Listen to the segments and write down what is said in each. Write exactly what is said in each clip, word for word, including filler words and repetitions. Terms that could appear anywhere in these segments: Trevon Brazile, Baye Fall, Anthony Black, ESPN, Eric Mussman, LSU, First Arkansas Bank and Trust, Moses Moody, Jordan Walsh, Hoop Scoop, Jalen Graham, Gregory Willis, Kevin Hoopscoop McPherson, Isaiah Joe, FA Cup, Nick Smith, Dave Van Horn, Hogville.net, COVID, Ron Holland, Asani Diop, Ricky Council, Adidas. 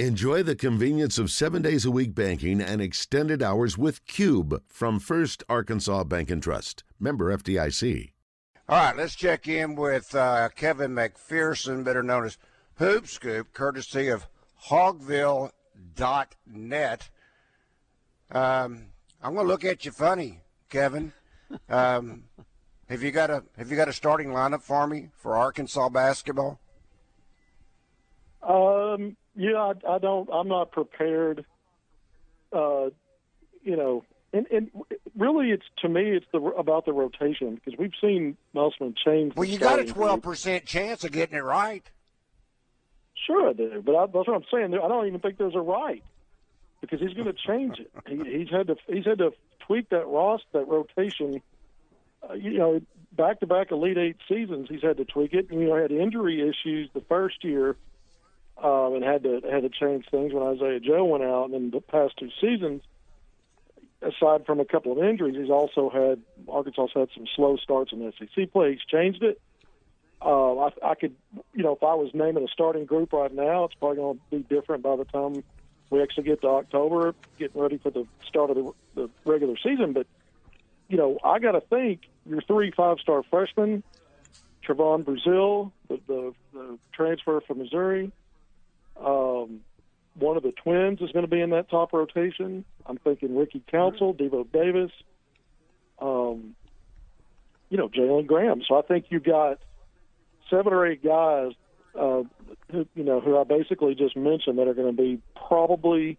Enjoy the convenience of seven days a week banking and extended hours with Cube from First Arkansas Bank and Trust. Member F D I C. All right, let's check in with uh, Kevin McPherson, better known as Hoop Scoop, courtesy of Hogville dot net. Um, I'm going to look at you funny, Kevin. Um, have you got a Have you got a starting lineup for me for Arkansas basketball? Um, yeah, I, I don't. I'm not prepared. Uh, you know, and and really, it's to me, it's the about the rotation because we've seen Mussman change. Well, you got a twelve percent chance of getting it right. Sure, I do, but I, that's what I'm saying. I don't even think there's a right because he's going to change it. He, he's had to he's had to tweak that roster, that rotation. Uh, you know, back to back Elite Eight seasons, he's had to tweak it. And, you know, had injury issues the first year, um, and had to had to change things when Isaiah Joe went out. And in the past two seasons, aside from a couple of injuries, he's also had Arkansas had some slow starts in S E C play. He's changed it. Uh, I, I could, you know, if I was naming a starting group right now, it's probably going to be different by the time we actually get to October, getting ready for the start of the, the regular season. But, you know, I got to think your three five-star freshmen, Trevon Brazile, the, the, the transfer from Missouri, um, one of the twins is going to be in that top rotation. I'm thinking Ricky Council, Devo Davis, um, you know, Jalen Graham. So I think you got seven or eight guys, uh, who, you know, who I basically just mentioned that are going to be probably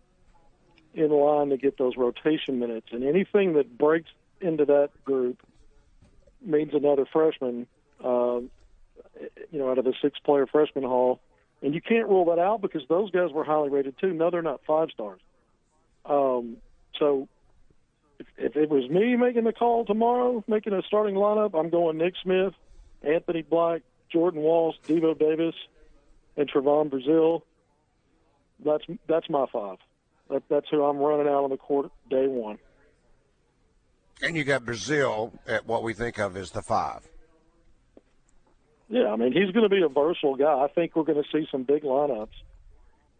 in line to get those rotation minutes. And anything that breaks into that group means another freshman, uh, you know, out of the six-player freshman hall. And you can't rule that out because those guys were highly rated too. No, they're not five stars. Um, so if, if it was me making the call tomorrow, making a starting lineup, I'm going Nick Smith, Anthony Black, Jordan Walsh, Devo Davis, and Trevon Brazile. That's that's my five. That, that's who I'm running out on the court day one. And you got Brazile at what we think of as the five. Yeah, I mean, he's going to be a versatile guy. I think we're going to see some big lineups.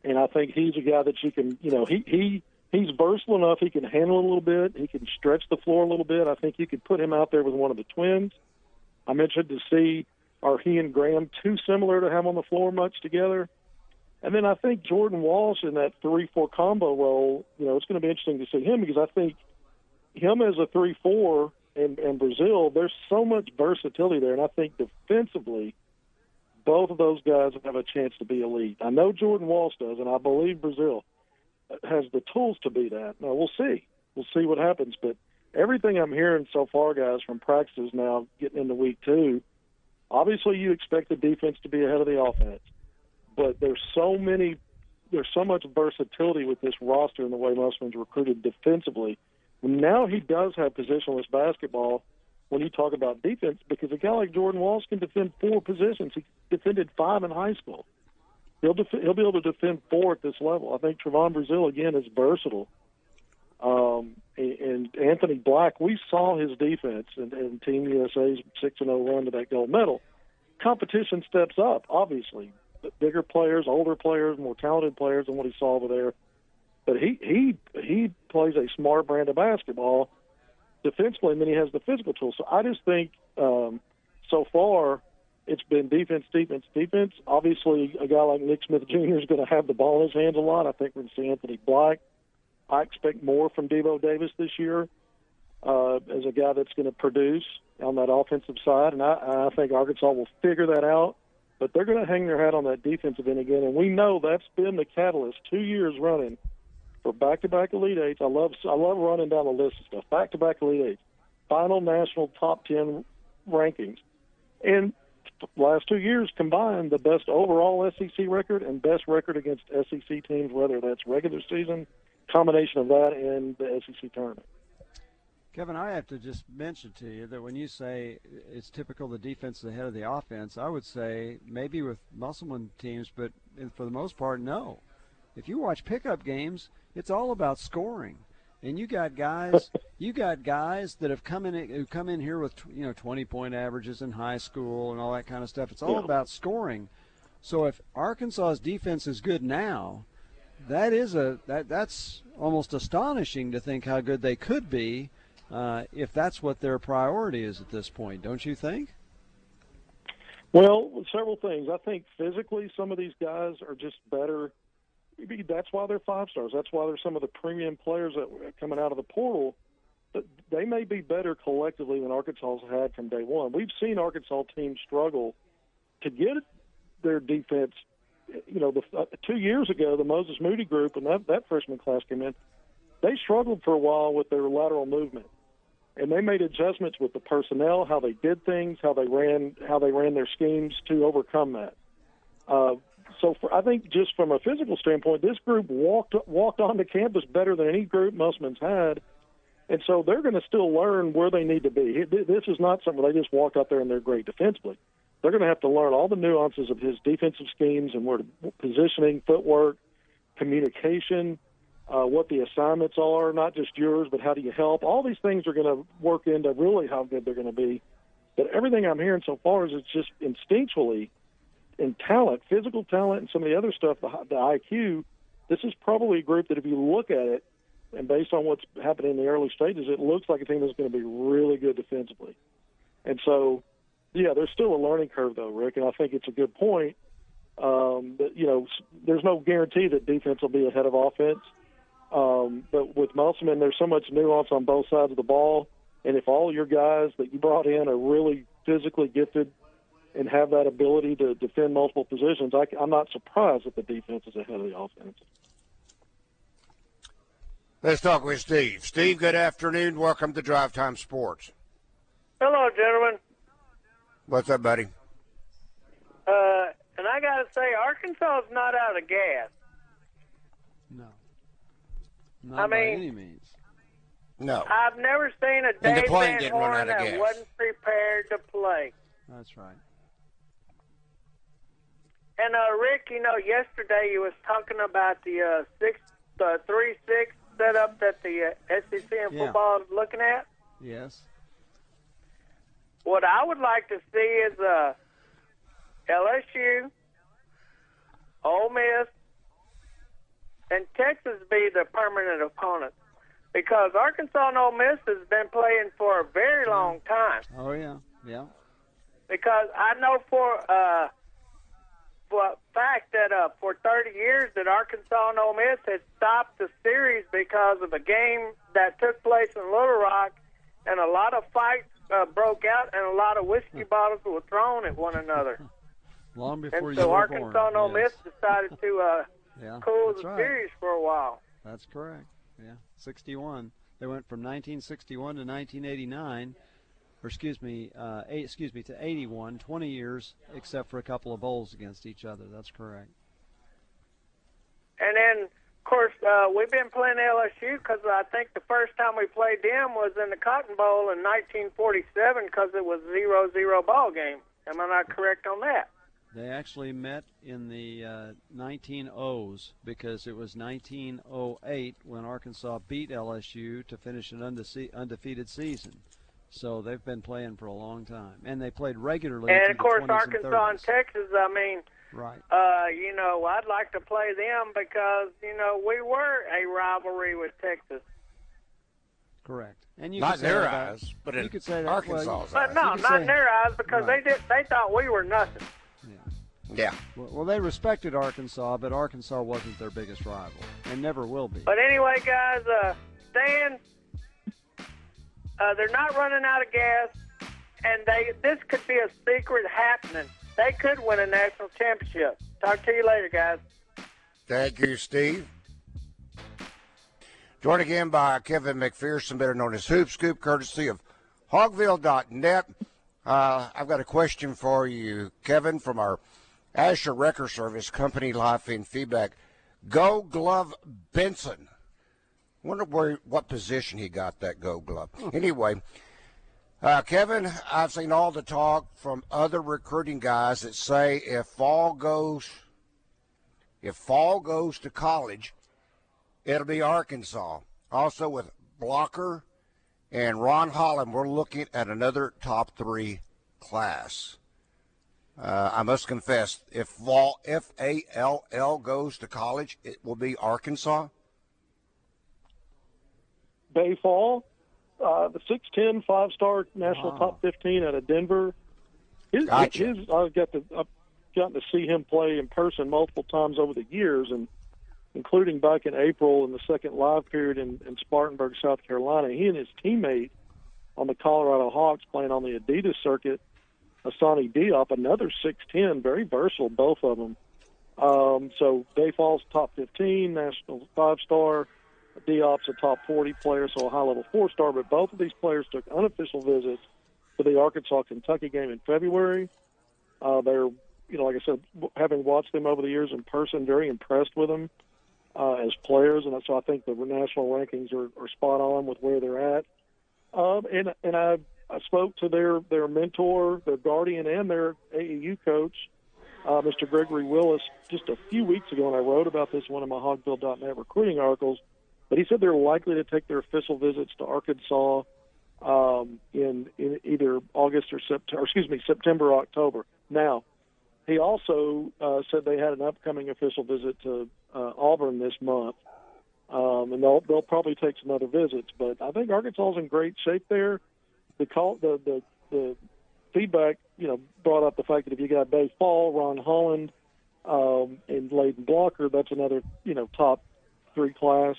And I think he's a guy that you can, you know, he, he he's versatile enough. He can handle a little bit. He can stretch the floor a little bit. I think you could put him out there with one of the twins. I'm interested to see, are he and Graham too similar to have on the floor much together? And then I think Jordan Walsh in that three four combo role, you know, it's going to be interesting to see him because I think him as a three four and, and Brazile, there's so much versatility there. And I think defensively, both of those guys have a chance to be elite. I know Jordan Walsh does, and I believe Brazile has the tools to be that. Now, we'll see. We'll see what happens. But everything I'm hearing so far, guys, from practices now getting into week two, obviously you expect the defense to be ahead of the offense, but there's so many, there's so much versatility with this roster and the way Mussman's recruited defensively. Now he does have positionless basketball when you talk about defense because a guy like Jordan Walsh can defend four positions. He defended five in high school. He'll def- he'll be able to defend four at this level. I think Trevon Brazile, again, is versatile. Um, and Anthony Black, we saw his defense and, and Team U S A's six and oh run to that gold medal. Competition steps up, obviously. Bigger players, older players, more talented players than what he saw over there. But he he he plays a smart brand of basketball defensively, and then he has the physical tools. So I just think um, so far it's been defense, defense, defense. Obviously, a guy like Nick Smith Junior is going to have the ball in his hands a lot. I think we're going to see Anthony Black. I expect more from Devo Davis this year uh, as a guy that's going to produce on that offensive side, and I, I think Arkansas will figure that out. But they're going to hang their hat on that defensive end again, and we know that's been the catalyst two years running for back-to-back Elite Eights. I love I love running down the list of stuff. Back-to-back Elite Eights, final national top ten rankings, and last two years combined, the best overall S E C record and best record against S E C teams, whether that's regular season, combination of that and the S E C tournament. Kevin, I have to just mention to you that when you say it's typical the defense is ahead of the offense, I would say maybe with Mussman teams, but for the most part, no. If you watch pickup games, it's all about scoring, and you got guys, you got guys that have come in who come in here with you know twenty point averages in high school and all that kind of stuff. It's all yeah. about scoring. So if Arkansas's defense is good now, that is a that that's almost astonishing to think how good they could be uh, if that's what their priority is at this point, don't you think? Well, several things. I think physically some of these guys are just better. That's why they're five stars. That's why they're some of the premium players that are coming out of the portal. They may be better collectively than Arkansas's had from day one. We've seen Arkansas teams struggle to get their defense. You know, the, uh, two years ago, the Moses Moody group and that, that freshman class came in, they struggled for a while with their lateral movement, and they made adjustments with the personnel, how they did things, how they ran, how they ran their schemes to overcome that. Uh, so for, I think just from a physical standpoint, this group walked walked onto campus better than any group Mussman's had, and so they're going to still learn where they need to be. This is not something they just walk out there and they're great defensively. They're going to have to learn all the nuances of his defensive schemes and where to, positioning, footwork, communication, uh, what the assignments are, not just yours, but how do you help. All these things are going to work into really how good they're going to be. But everything I'm hearing so far is it's just instinctually in talent, physical talent and some of the other stuff, the, the I Q, this is probably a group that if you look at it, and based on what's happening in the early stages, it looks like a team that's going to be really good defensively. And so, yeah, there's still a learning curve, though, Rick, and I think it's a good point. Um, but, you know, there's no guarantee that defense will be ahead of offense. Um, but with Mussman, there's so much nuance on both sides of the ball, and if all your guys that you brought in are really physically gifted and have that ability to defend multiple positions, I, I'm not surprised that the defense is ahead of the offense. Let's talk with Steve. Steve, good afternoon. Welcome to Drive Time Sports. Hello, gentlemen. What's up, buddy? Uh, and I got to say, Arkansas is not out of gas. No. Not I by mean, any means. No. I've never seen a Dave Van Horn that gas. wasn't prepared to play. That's right. And, uh, Rick, you know, yesterday you was talking about the uh, six, uh, three six setup that the uh, S E C and yeah. football is looking at? Yes. What I would like to see is uh, L S U, Ole Miss, and Texas be the permanent opponents, because Arkansas and Ole Miss has been playing for a very long time. Oh, yeah, yeah. Because I know for, uh, for a fact that uh, for thirty years that Arkansas and Ole Miss had stopped the series because of a game that took place in Little Rock, and a lot of fights Uh, broke out, and a lot of whiskey bottles were thrown at one another. Long before and so you were Arkansas born. And Ole Miss yes. decided to uh, yeah, cool the right. series for a while. That's correct. Yeah, sixty-one. They went from nineteen sixty-one to nineteen eighty-nine, or excuse me, uh, eight, excuse me, to eighty-one, twenty years, except for a couple of bowls against each other. That's correct. And then, of course, uh, we've been playing L S U because I think the first time we played them was in the Cotton Bowl in nineteen forty-seven, because it was zero zero ball game. Am I not correct on that? They actually met in the uh, nineteen ohs, because it was nineteen oh eight when Arkansas beat L S U to finish an undefe- undefeated season. So they've been playing for a long time, and they played regularly. And of course, Arkansas and Texas. I mean. Right. Uh, you know, I'd like to play them because, you know, we were a rivalry with Texas. Correct. And you not in their eyes, about, but in Arkansas's well, eyes. But no, not say, in their eyes, because right. they did. They thought we were nothing. Yeah. yeah. Well, well, they respected Arkansas, but Arkansas wasn't their biggest rival and never will be. But anyway, guys, uh, Stan, uh, they're not running out of gas, and they this could be a secret happening. They could win a national championship. Talk to you later, guys. Thank you, Steve. Joined again by Kevin McPherson, better known as Hoop Scoop, courtesy of Hogville dot net. Uh, I've got a question for you, Kevin, from our Asher Record Service, Company Life in Feedback. Go Glove Benson. Wonder where, what position he got that Go Glove. Anyway. Uh, Kevin, I've seen all the talk from other recruiting guys that say if Fall goes, if Fall goes to college, it'll be Arkansas. Also with Blocker and Ron Holland, we're looking at another top three class. Uh, I must confess, if fall, F A L L goes to college, it will be Arkansas. Baye Fall, uh, the six ten, five-star national wow. top fifteen out of Denver. His, gotcha. His, I've, got to, I've gotten to see him play in person multiple times over the years, and including back in April in the second live period in, in Spartanburg, South Carolina. He and his teammate on the Colorado Hawks playing on the Adidas circuit, Asani Diop, another six ten, very versatile, both of them. Um, so Baye Fall's top fifteen, national five-star. Diop's a top forty player, so a high-level four-star. But both of these players took unofficial visits to the Arkansas-Kentucky game in February. Uh, they're, you know, like I said, having watched them over the years in person, very impressed with them uh, as players. And so I think the national rankings are, are spot on with where they're at. Um, and and I... I spoke to their, their mentor, their guardian, and their A A U coach, uh, Mister Gregory Willis, just a few weeks ago, and I wrote about this in one of my Hogville dot net recruiting articles, but he said they're likely to take their official visits to Arkansas um, in, in either August or September, or excuse me, September or October. Now, he also uh, said they had an upcoming official visit to uh, Auburn this month, um, and they'll, they'll probably take some other visits, but I think Arkansas is in great shape there. The, call, the the the feedback, you know, brought up the fact that if you got Baye Fall, Ron Holland, um, and Layden Blocker, that's another, you know, top three class,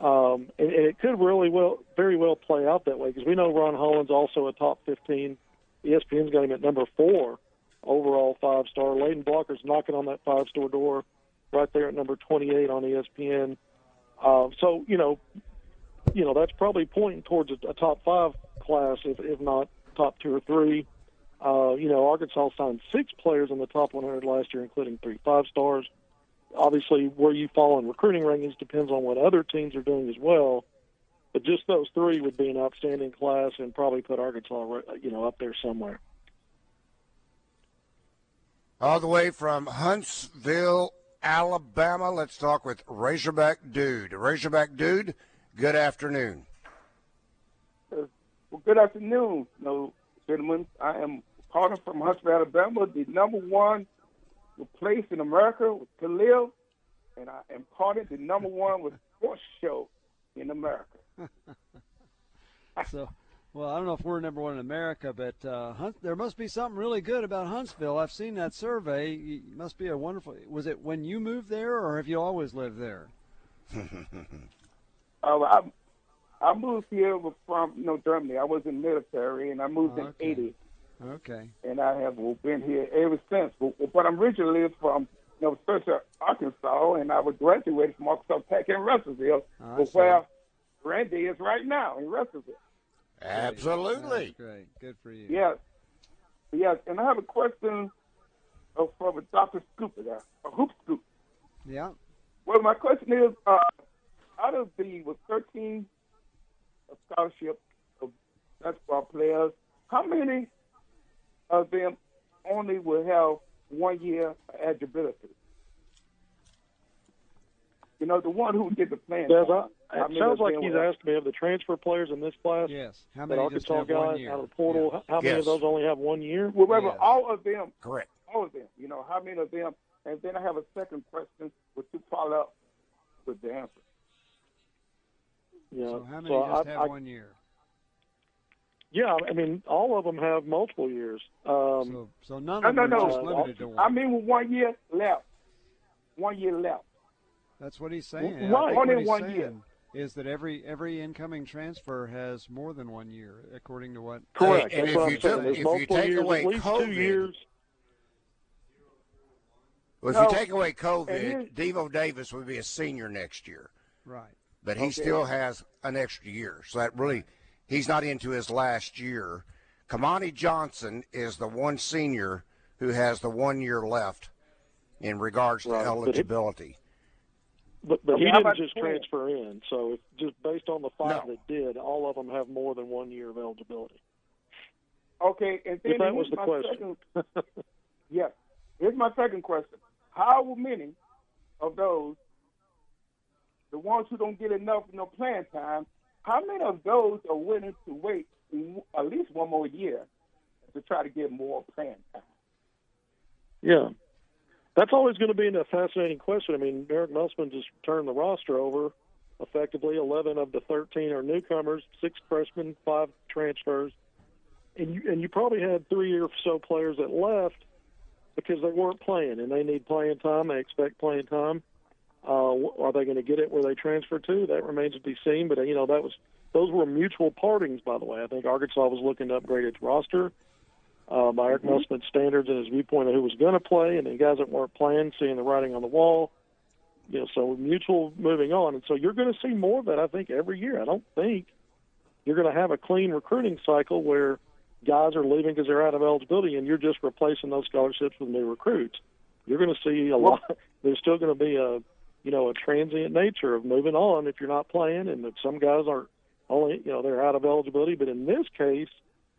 um, and, and it could really well, very well play out that way because we know Ron Holland's also a top fifteen. E S P N's got him at number four overall, five star. Layden Blocker's knocking on that five star door right there at number twenty-eight on E S P N. Uh, so you know, you know that's probably pointing towards a, a top five class, if, if not top two or three. Uh, you know, Arkansas signed six players in the top one hundred last year, including three five-stars. Obviously, where you fall in recruiting rankings depends on what other teams are doing as well, but just those three would be an outstanding class and probably put Arkansas, you know, up there somewhere. All the way from Huntsville, Alabama, let's talk with Razorback Dude. Razorback Dude, good afternoon. Well, good afternoon, no, gentlemen. I am calling from Huntsville, Alabama, the number one place in America to live, and I am calling the number one with sports show in America. So, well, I don't know if we're number one in America, but uh, Hunt, there must be something really good about Huntsville. I've seen that survey. It must be a wonderful. Was it when you moved there, or have you always lived there? Oh, uh, I'm. I moved here from you know, Germany. I was in the military, and I moved oh, okay. in eighty. Okay. And I have been here ever since. But I'm originally from you know, Central Arkansas, and I was graduated from Arkansas Tech in Russellville, oh, where Randy is right now in Russellville. Absolutely. That's great. Good for you. Yes. Yes. And I have a question from Doctor Scoop, a Hoop Scoop. Yeah. Well, my question is, uh, out of the was thirteen. Scholarship of basketball players, how many of them only will have one year eligibility? You know, the one who did the plan. Does I, it I sounds like he's asked me of the transfer players in this class. Yes. How many Arkansas guys out of the portal? Yeah. How many yes. of those only have one year? Well, remember, yes. all of them. Correct. All of them. You know, how many of them? And then I have a second question with two follow up with the answer. Yeah. So how many so just I, have I, one year? Yeah, I mean, all of them have multiple years. Um, so, so none of no, them no, are no. just limited to one. I mean, with one year left. One year left. That's what he's saying. Right. Only what he's one saying year. Is that every every incoming transfer has more than one year, according to what? Correct. And, and if, you took, if you take years, away COVID, two years. Well, if no, you take away COVID, Devo Davis would be a senior next year. Right. But he okay. still has an extra year. So that really, he's not into his last year. Kamani Johnson is the one senior who has the one year left in regards right. to eligibility. But, but he I mean, didn't just transfer it? in. So if, just based on the five no. that did, all of them have more than one year of eligibility. Okay. And then if that was the question. Second, yeah. Here's my second question. How many of those the ones who don't get enough you know, playing time, how many of those are willing to wait at least one more year to try to get more playing time? Yeah. That's always going to be a fascinating question. I mean, Eric Mussman just turned the roster over. Effectively, eleven of the thirteen are newcomers, six freshmen, five transfers. And you, and you probably had three or so players that left because they weren't playing, and they need playing time. They expect playing time. Uh, are they going to get it where they transfer to? That remains to be seen. But, you know, that was those were mutual partings, by the way. I think Arkansas was looking to upgrade its roster uh, by Eric mm-hmm. Mussman's standards and his viewpoint of who was going to play, and the guys that weren't playing, seeing the writing on the wall. You know, so mutual moving on. And so you're going to see more of that, I think, every year. I don't think you're going to have a clean recruiting cycle where guys are leaving because they're out of eligibility and you're just replacing those scholarships with new recruits. You're going to see a lot. There's still going to be a, you know, a transient nature of moving on if you're not playing, and that some guys are only, you know, they're out of eligibility. But in this case,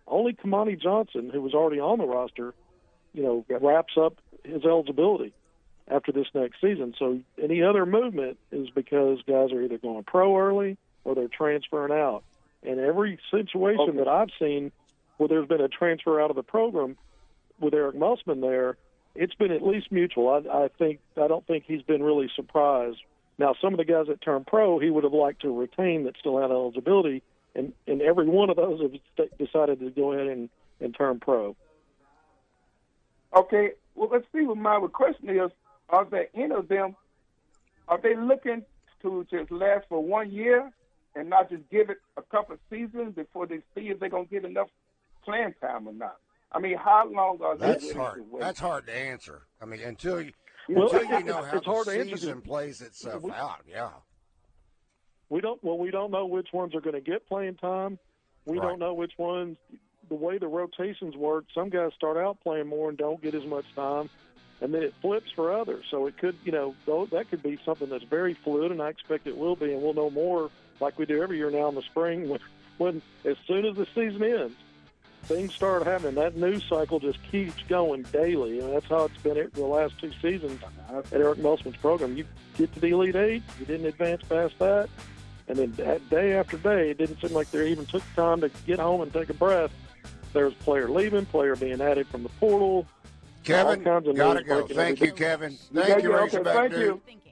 only Kamani Johnson, who was already on the roster, you know, wraps up his eligibility after this next season. So any other movement is because guys are either going pro early or they're transferring out. And every situation okay. that I've seen where there's been a transfer out of the program with Eric Mussman there, it's been at least mutual. I, I think I don't think he's been really surprised. Now, some of the guys that turned pro, he would have liked to retain that still had eligibility, and, and every one of those have decided to go ahead and, and turn pro. Okay, well, let's see what my question is. Are there any of them, are they looking to just last for one year and not just give it a couple of seasons before they see if they're going to get enough playing time or not? I mean, how long are they That's hard. Wait? That's hard to answer. I mean, until you, well, until you know how it's the hard season plays itself we, out, yeah. We don't. Well, we don't know which ones are going to get playing time. We right. don't know which ones. The way the rotations work, some guys start out playing more and don't get as much time. And then it flips for others. So it could, you know, that could be something that's very fluid, and I expect it will be, and we'll know more like we do every year now in the spring when, when as soon as the season ends, things start happening. That news cycle just keeps going daily, and that's how it's been the last two seasons at Eric Mussman's program. You get to the Elite Eight, you didn't advance past that, and then day after day, it didn't seem like they even took time to get home and take a breath. There was player leaving, player being added from the portal, Kevin, gotta go. Thank you, Kevin. Thank you, Razorback dude.